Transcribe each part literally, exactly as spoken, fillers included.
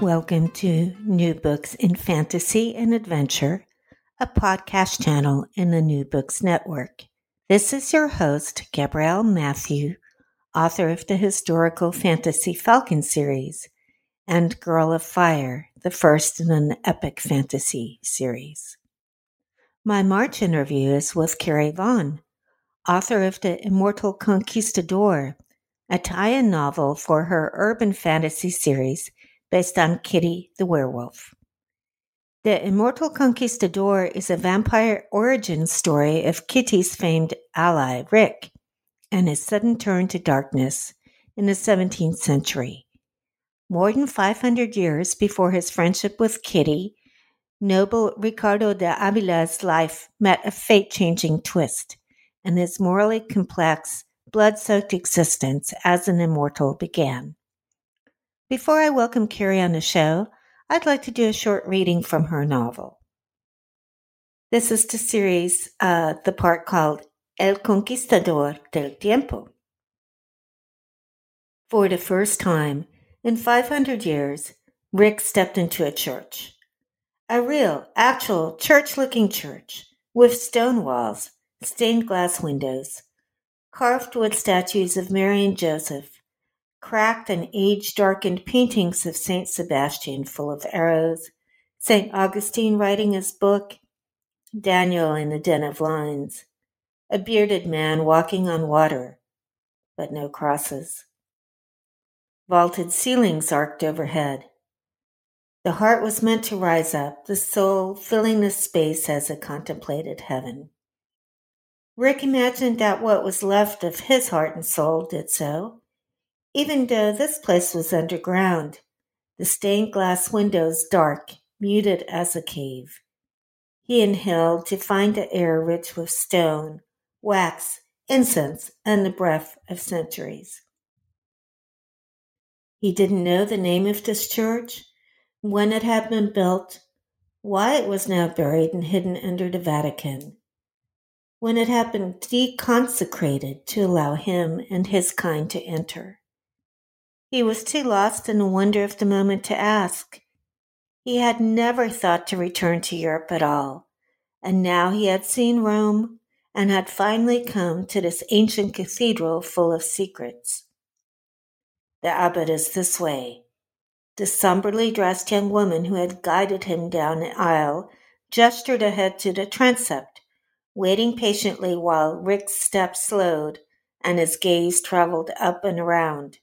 Welcome to New Books in Fantasy and Adventure, a podcast channel in the New Books Network. This is your host, Gabrielle Matthew, author of the historical fantasy Falcon series and Girl of Fire, the first in an epic fantasy series. My March interview is with Carrie Vaughn, author of The Immortal Conquistador, a tie-in novel for her urban fantasy series based on Kitty the werewolf. The Immortal Conquistador is a vampire origin story of Kitty's famed ally, Rick, and his sudden turn to darkness in the seventeenth century. More than five hundred years before his friendship with Kitty, noble Ricardo de Avila's life met a fate-changing twist, and his morally complex, blood-soaked existence as an immortal began. Before I welcome Carrie on the show, I'd like to do a short reading from her novel. This is the series, uh, the part called El Conquistador del Tiempo. For the first time in five hundred years, Rick stepped into a church. A real, actual, church-looking church with stone walls, stained glass windows, carved wood statues of Mary and Joseph, cracked and age-darkened paintings of Saint Sebastian full of arrows, Saint Augustine writing his book, Daniel in the den of lions, a bearded man walking on water, but no crosses. Vaulted ceilings arced overhead. The heart was meant to rise up, the soul filling the space as it contemplated heaven. Rick imagined that what was left of his heart and soul did so, even though this place was underground, the stained glass windows dark, muted as a cave. He inhaled to find the air rich with stone, wax, incense, and the breath of centuries. He didn't know the name of this church, when it had been built, why it was now buried and hidden under the Vatican, when it had been deconsecrated to allow him and his kind to enter. He was too lost in the wonder of the moment to ask. He had never thought to return to Europe at all, and now he had seen Rome and had finally come to this ancient cathedral full of secrets. The abbot is this way, the somberly dressed young woman who had guided him down the aisle gestured ahead to the transept, waiting patiently while Rick's steps slowed and his gaze traveled up and around.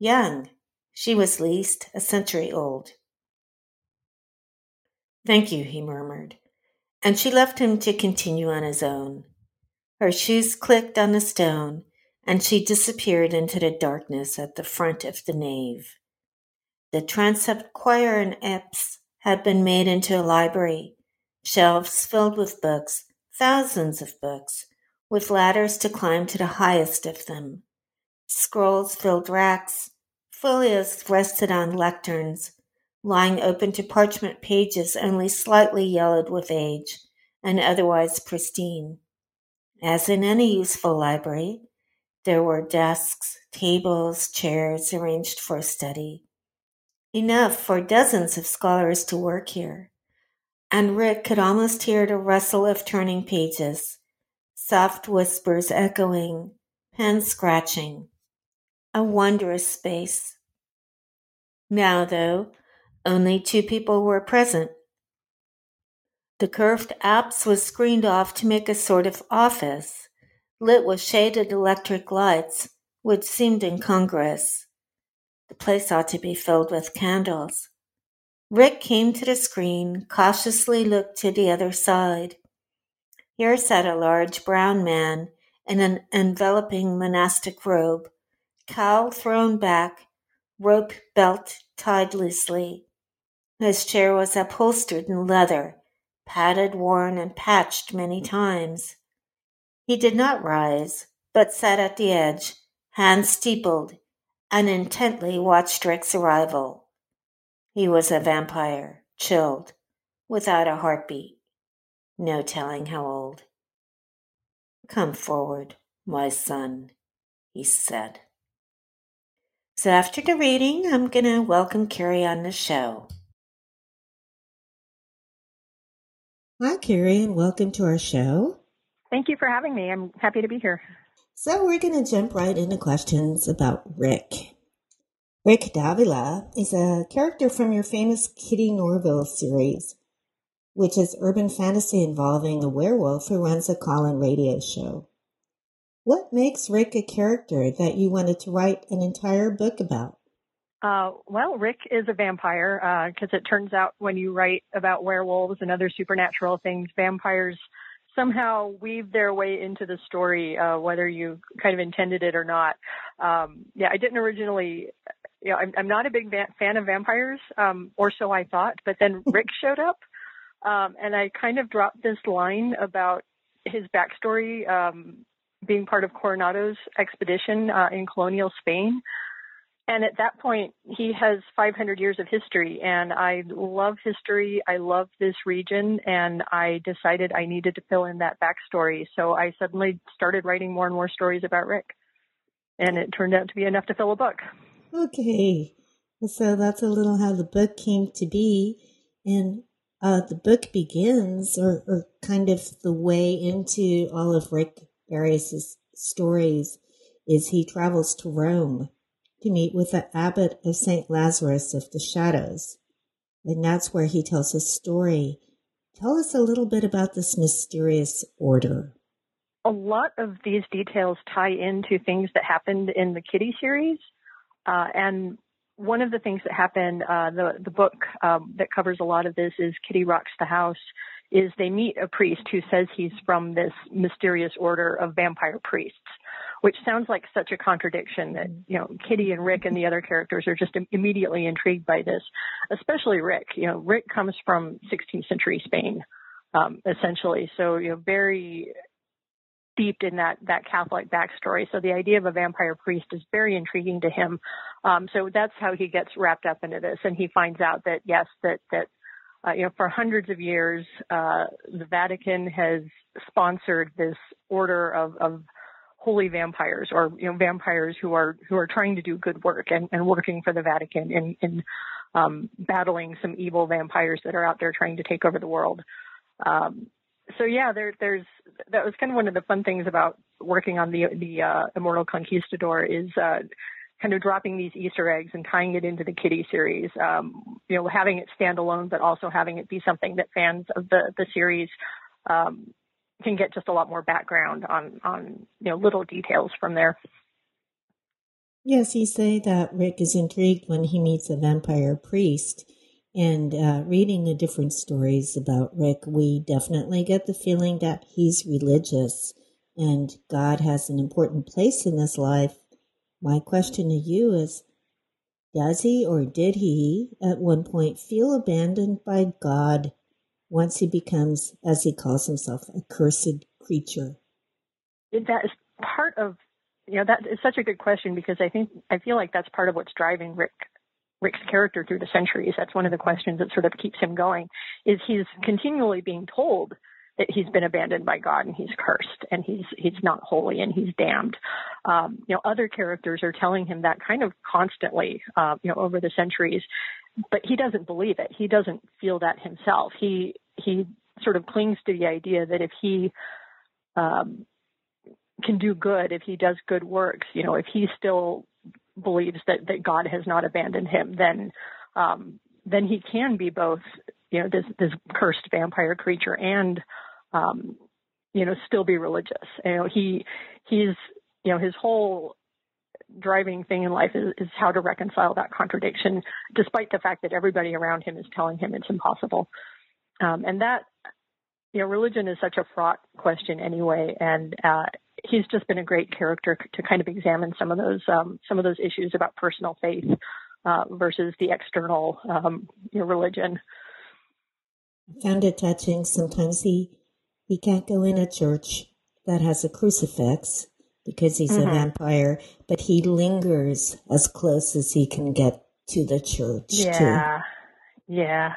Young, she was least a century old. "Thank you," he murmured, and she left him to continue on his own. Her shoes clicked on the stone, and she disappeared into the darkness at the front of the nave. The transept choir and apse had been made into a library, shelves filled with books, thousands of books, with ladders to climb to the highest of them. Scrolls filled racks, folios rested on lecterns, lying open to parchment pages only slightly yellowed with age and otherwise pristine. As in any useful library, there were desks, tables, chairs arranged for study. Enough for dozens of scholars to work here, and Rick could almost hear the rustle of turning pages, soft whispers echoing, pens scratching. A wondrous space. Now, though, only two people were present. The curved apse was screened off to make a sort of office, lit with shaded electric lights, which seemed incongruous. The place ought to be filled with candles. Rick came to the screen, cautiously looked to the other side. Here sat a large brown man in an enveloping monastic robe, cowl thrown back rope belt tied loosely. His chair was upholstered in leather, padded, worn, and patched many times. He did not rise, but sat at the edge, hands steepled, and intently watched Rick's arrival. He was a vampire, chilled, without a heartbeat, no telling how old. "Come forward, my son," he said. So after the reading, I'm going to welcome Carrie on the show. Hi, Carrie, and welcome to our show. Thank you for having me. I'm happy to be here. So we're going to jump right into questions about Rick. Rick Davila is a character from your famous Kitty Norville series, which is urban fantasy involving a werewolf who runs a call-in radio show. What makes Rick a character that you wanted to write an entire book about? Uh, well, Rick is a vampire because uh, it turns out when you write about werewolves and other supernatural things, vampires somehow weave their way into the story, uh, whether you kind of intended it or not. Um, yeah, I didn't originally, you know, I'm, I'm not a big va- fan of vampires, um, or so I thought, but then Rick showed up, um, and I kind of dropped this line about his backstory, um, being part of Coronado's expedition, uh, in colonial Spain. And at that point, he has five hundred years of history, and I love history. I love this region, and I decided I needed to fill in that backstory. So I suddenly started writing more and more stories about Rick, and it turned out to be enough to fill a book. Okay. So that's a little how the book came to be, and uh, the book begins, or, or kind of the way into all of Rick Darius's stories is he travels to Rome to meet with the abbot of Saint Lazarus of the Shadows. And that's where he tells his story. Tell us a little bit about this mysterious order. A lot of these details tie into things that happened in the Kitty series. Uh, and one of the things that happened, uh, the, the book um, that covers a lot of this is Kitty Rocks the House, is they meet a priest who says he's from this mysterious order of vampire priests, which sounds like such a contradiction that, you know, Kitty and Rick and the other characters are just immediately intrigued by this, especially Rick. You know, Rick comes from sixteenth century Spain, um, essentially. So, you know, very steeped in that, that Catholic backstory. So the idea of a vampire priest is very intriguing to him. Um, so that's how he gets wrapped up into this. And he finds out that, yes, that, that, Uh, you know, for hundreds of years, uh, the Vatican has sponsored this order of, of holy vampires, or, you know, vampires who are who are trying to do good work and, and working for the Vatican in, in um, battling some evil vampires that are out there trying to take over the world. Um, so yeah, there, there's that was kind of one of the fun things about working on the the uh, Immortal Conquistador is. Uh, kind of dropping these Easter eggs and tying it into the Kitty series, um, you know, having it stand alone, but also having it be something that fans of the, the series um, can get just a lot more background on, on, you know, little details from there. Yes, you say that Rick is intrigued when he meets a vampire priest, and uh, reading the different stories about Rick, we definitely get the feeling that he's religious and God has an important place in his life. My question to you is, does he or did he at one point feel abandoned by God once he becomes, as he calls himself, a cursed creature? That is part of, you know, that is such a good question because I think, I feel like that's part of what's driving Rick, Rick's character through the centuries. That's one of the questions that sort of keeps him going, is he's continually being told that he's been abandoned by God and he's cursed and he's he's not holy and he's damned. Um, you know, other characters are telling him that kind of constantly, uh, you know, over the centuries, but he doesn't believe it. He doesn't feel that himself. He he sort of clings to the idea that if he um, can do good, if he does good works, you know, if he still believes that that God has not abandoned him, then um, then he can be both, you know, this this cursed vampire creature and Um, you know, still be religious. You know, he, he's, you know, his whole driving thing in life is, is how to reconcile that contradiction, despite the fact that everybody around him is telling him it's impossible. Um, and that, you know, religion is such a fraught question anyway. And uh, he's just been a great character to kind of examine some of those, um, some of those issues about personal faith uh, versus the external um, you know, religion. I found it touching. Sometimes he, he can't go in a church that has a crucifix because he's mm-hmm. a vampire, but he lingers as close as he can get to the church. Yeah, too. yeah.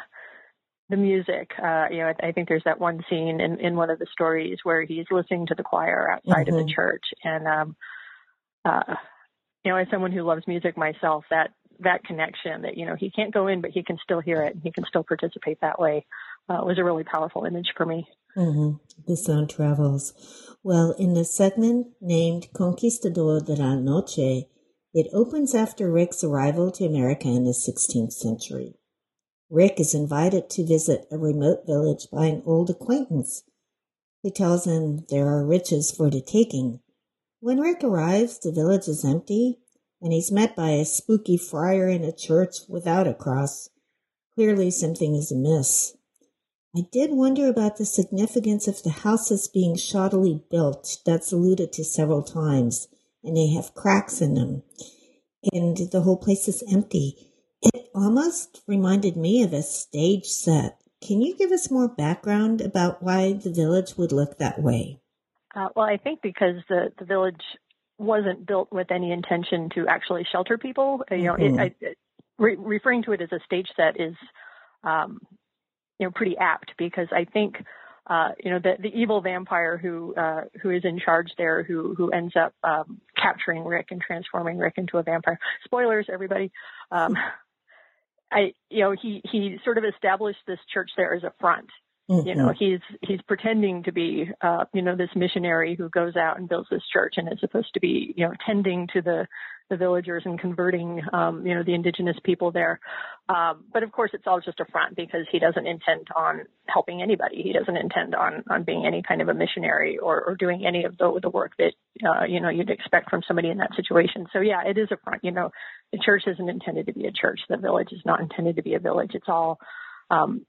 The music, uh, you know, I, I think there's that one scene in, in one of the stories where he's listening to the choir outside mm-hmm. of the church. And, um, uh, you know, as someone who loves music myself, that, that connection that, you know, he can't go in, but he can still hear it and he can still participate that way uh, was a really powerful image for me. Mm-hmm. The sound travels. Well, in the segment named Conquistador de la Noche, it opens after Rick's arrival to America in the sixteenth century. Rick is invited to visit a remote village by an old acquaintance who tells him there are riches for the taking. When Rick arrives, the village is empty, and he's met by a spooky friar in a church without a cross. Clearly something is amiss. I did wonder about the significance of the houses being shoddily built. That's alluded to several times, and they have cracks in them, and the whole place is empty. It almost reminded me of a stage set. Can you give us more background about why the village would look that way? Uh, well, I think because the, the village wasn't built with any intention to actually shelter people. You know, mm-hmm. it, I, it, re- referring to it as a stage set is, um, you know, pretty apt because I think, uh, you know, the, the evil vampire who uh, who is in charge there, who who ends up um, capturing Rick and transforming Rick into a vampire. Spoilers, everybody. Um, I, you know, he, he sort of established this church there as a front. Mm-hmm. You know, he's he's pretending to be, uh, you know, this missionary who goes out and builds this church and is supposed to be, you know, tending to the, the villagers and converting, um, you know, the indigenous people there. Um, but, of course, it's all just a front because he doesn't intend on helping anybody. He doesn't intend on, on being any kind of a missionary or, or doing any of the, the work that, uh, you know, you'd expect from somebody in that situation. So, yeah, it is a front. You know, the church isn't intended to be a church. The village is not intended to be a village. It's all, um,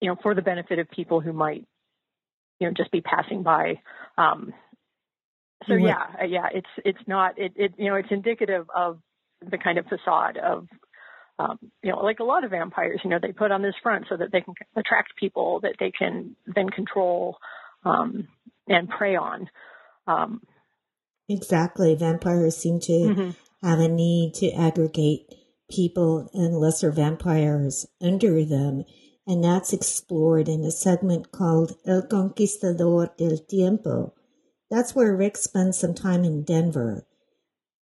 you know, for the benefit of people who might, you know, just be passing by. Um, So yeah, yeah, it's it's not it, it you know it's indicative of the kind of facade of um, you know like a lot of vampires, you know, they put on this front so that they can attract people that they can then control um, and prey on. Um, exactly, vampires seem to mm-hmm. have a need to aggregate people and lesser vampires under them, and that's explored in a segment called El Conquistador del Tiempo. That's where Rick spends some time in Denver.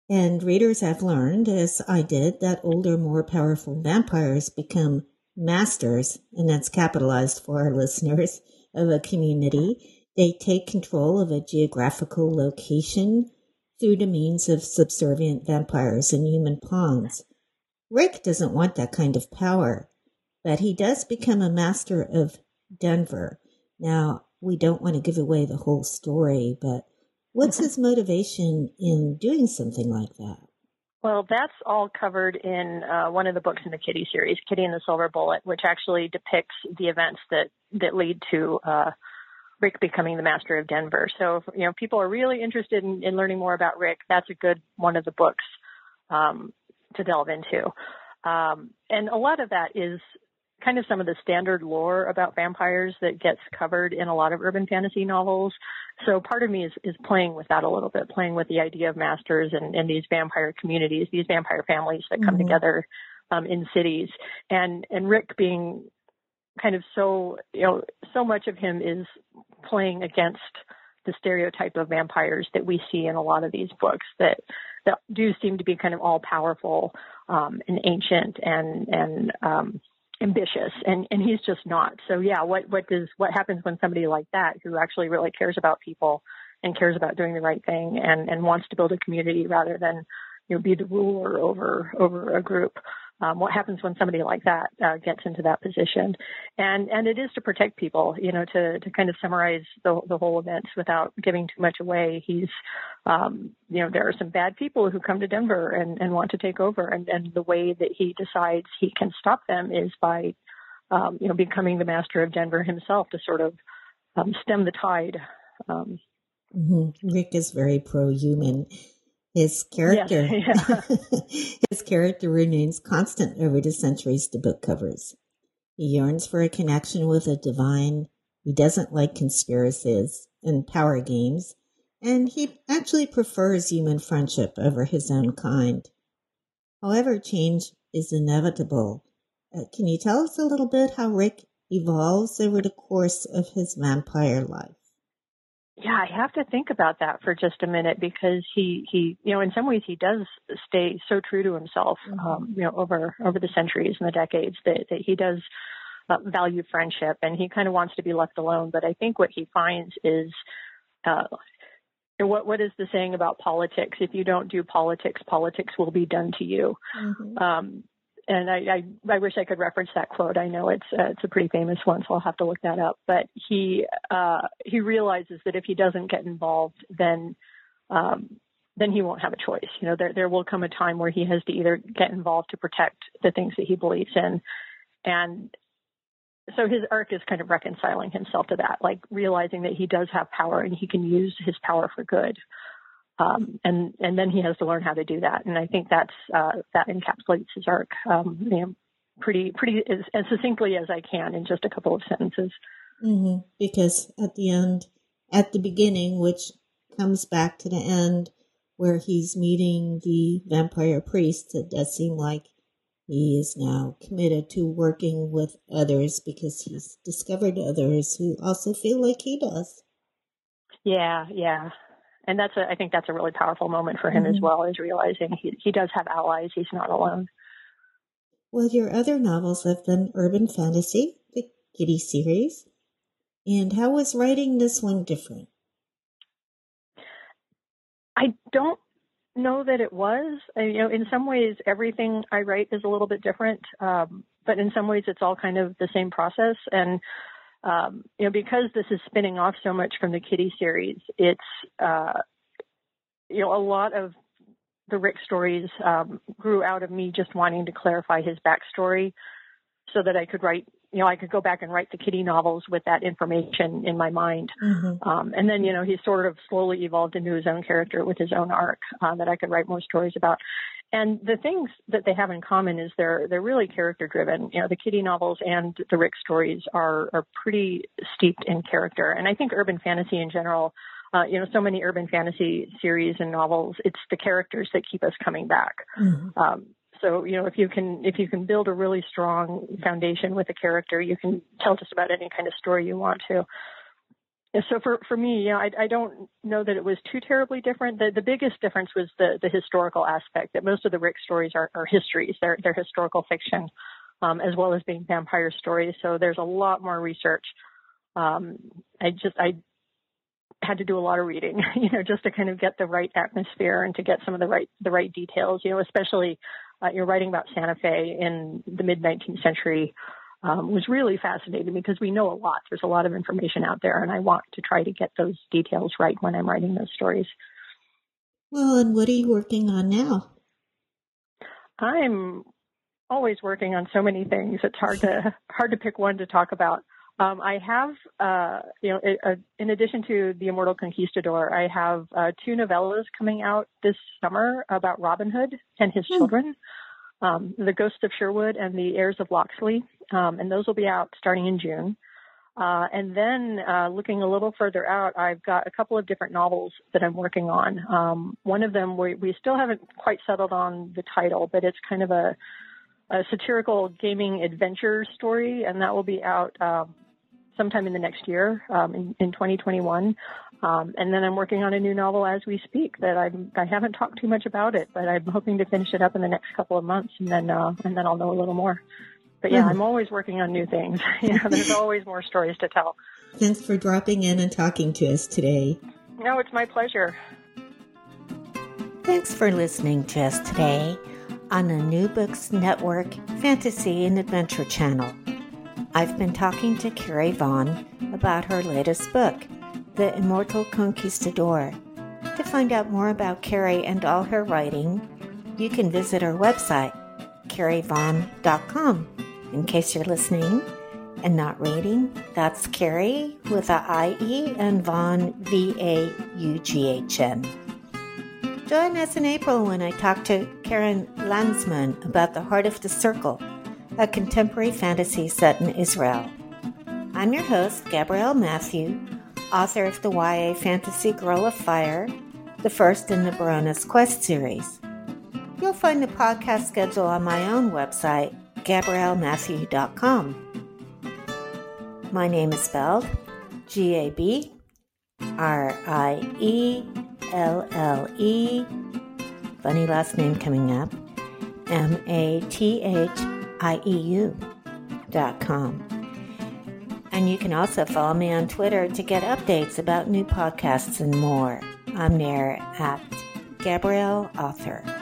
And readers have learned, as I did, that older, more powerful vampires become masters, and that's capitalized for our listeners, of a community. They take control of a geographical location through the means of subservient vampires and human pawns. Rick doesn't want that kind of power, but he does become a master of Denver. Now, we don't want to give away the whole story, but what's his motivation in doing something like that? Well, that's all covered in uh, one of the books in the Kitty series, Kitty and the Silver Bullet, which actually depicts the events that, that lead to uh, Rick becoming the master of Denver. So, if, you know, people are really interested in, in learning more about Rick. That's a good one of the books um, to delve into. Um, and a lot of that is kind of some of the standard lore about vampires that gets covered in a lot of urban fantasy novels. So part of me is, is playing with that a little bit, playing with the idea of masters and, and these vampire communities, these vampire families that come mm-hmm. together um, in cities. And, and Rick being kind of so, you know, so much of him is playing against the stereotype of vampires that we see in a lot of these books that, that do seem to be kind of all powerful um, and ancient and, and, um, ambitious, and, and he's just not. So yeah, what, what does, what happens when somebody like that, who actually really cares about people and cares about doing the right thing and, and wants to build a community rather than, you know, be the ruler over, over a group. Um, what happens when somebody like that uh, gets into that position? And, and it is to protect people, you know, to, to kind of summarize the, the whole events without giving too much away. He's, um, you know, there are some bad people who come to Denver and, and want to take over. And, and the way that he decides he can stop them is by, um, you know, becoming the master of Denver himself to sort of um, stem the tide. Um, mm-hmm. Rick is very pro-human. His character, yeah, yeah. His character remains constant over the centuries to book covers. He yearns for a connection with the divine. He doesn't like conspiracies and power games, and he actually prefers human friendship over his own kind. However, change is inevitable. Uh, can you tell us a little bit how Rick evolves over the course of his vampire life? Yeah, I have to think about that for just a minute because he, he you know, in some ways he does stay so true to himself, mm-hmm. um, you know, over, over the centuries and the decades that, that he does uh, value friendship and he kind of wants to be left alone. But I think what he finds is uh, what what is the saying about politics? If you don't do politics, politics will be done to you. Mm-hmm. Um, and I, I, I wish I could reference that quote. I know it's uh, it's a pretty famous one, so I'll have to look that up. But he uh, he realizes that if he doesn't get involved, then um, then he won't have a choice. You know, there there will come a time where he has to either get involved to protect the things that he believes in, and so his arc is kind of reconciling himself to that, like realizing that he does have power and he can use his power for good. Um, and, and then he has to learn how to do that. And I think that's, uh, that encapsulates his arc, um, you know, pretty, pretty as, as succinctly as I can in just a couple of sentences. Mm-hmm. Because at the end, at the beginning, which comes back to the end where he's meeting the vampire priest, it does seem like he is now committed to working with others because he's discovered others who also feel like he does. Yeah. Yeah. And that's a, I think that's a really powerful moment for him mm-hmm. as well, is realizing he, he does have allies. He's not alone. Well, your other novels have been urban fantasy, the Kitty series. And how was writing this one different? I don't know that it was. I, you know, in some ways, everything I write is a little bit different. Um, but in some ways, it's all kind of the same process. And Um, you know, because this is spinning off so much from the Kitty series, it's, uh, you know, a lot of the Rick stories um, grew out of me just wanting to clarify his backstory so that I could write, you know, I could go back and write the Kitty novels with that information in my mind. Mm-hmm. Um, and then, you know, he sort of slowly evolved into his own character with his own arc uh, that I could write more stories about. And the things that they have in common is they're they're really character driven. You know, the Kitty novels and the Rick stories are are pretty steeped in character. And I think urban fantasy in general, uh, you know, so many urban fantasy series and novels, it's the characters that keep us coming back. Mm-hmm. Um, so you know, if you can if you can build a really strong foundation with a character, you can tell just about any kind of story you want to. So for, for me, you know, I, I don't know that it was too terribly different. The, the biggest difference was the, the historical aspect, that most of the Rick stories are, are histories. They're, they're historical fiction, um, as well as being vampire stories. So there's a lot more research. Um, I just I had to do a lot of reading, you know, just to kind of get the right atmosphere and to get some of the right the right details, you know, especially uh, you're writing about Santa Fe in the mid-nineteenth century. Um, was really fascinating because we know a lot. There's a lot of information out there, and I want to try to get those details right when I'm writing those stories. Well, and what are you working on now? I'm always working on so many things. It's hard to hard to pick one to talk about. Um, I have, uh, you know, a, a, in addition to The Immortal Conquistador, I have uh, two novellas coming out this summer about Robin Hood and his hmm. children, um, The Ghosts of Sherwood and The Heirs of Loxley. Um, and those will be out starting in June. Uh, and then uh, looking a little further out, I've got a couple of different novels that I'm working on. Um, one of them, we, we still haven't quite settled on the title, but it's kind of a, a satirical gaming adventure story, and that will be out um, sometime in the next year, um, in, in twenty twenty-one. Um, and then I'm working on a new novel as we speak that I'm, I haven't talked too much about it, but I'm hoping to finish it up in the next couple of months, and then uh, and then I'll know a little more. But yeah, I'm always working on new things. You know, there's always more stories to tell. Thanks for dropping in and talking to us today. No, it's my pleasure. Thanks for listening to us today on the New Books Network Fantasy and Adventure Channel. I've been talking to Carrie Vaughn about her latest book, The Immortal Conquistador. To find out more about Carrie and all her writing, you can visit our website, Carrie Vaughn dot com. In case you're listening and not reading, that's Carrie with a I E and Vaughn, V A U G H N. Join us in April when I talk to Karen Landsman about The Heart of the Circle, a contemporary fantasy set in Israel. I'm your host, Gabrielle Matthew, author of the Y A fantasy Girl of Fire, the first in the Baroness Quest series. You'll find the podcast schedule on my own website, Gabrielle Matthew dot com. My name is spelled G A B R I E L L E, funny last name coming up, M A T H I E U dot com. And you can also follow me on Twitter to get updates about new podcasts and more. I'm there at Gabrielle Author.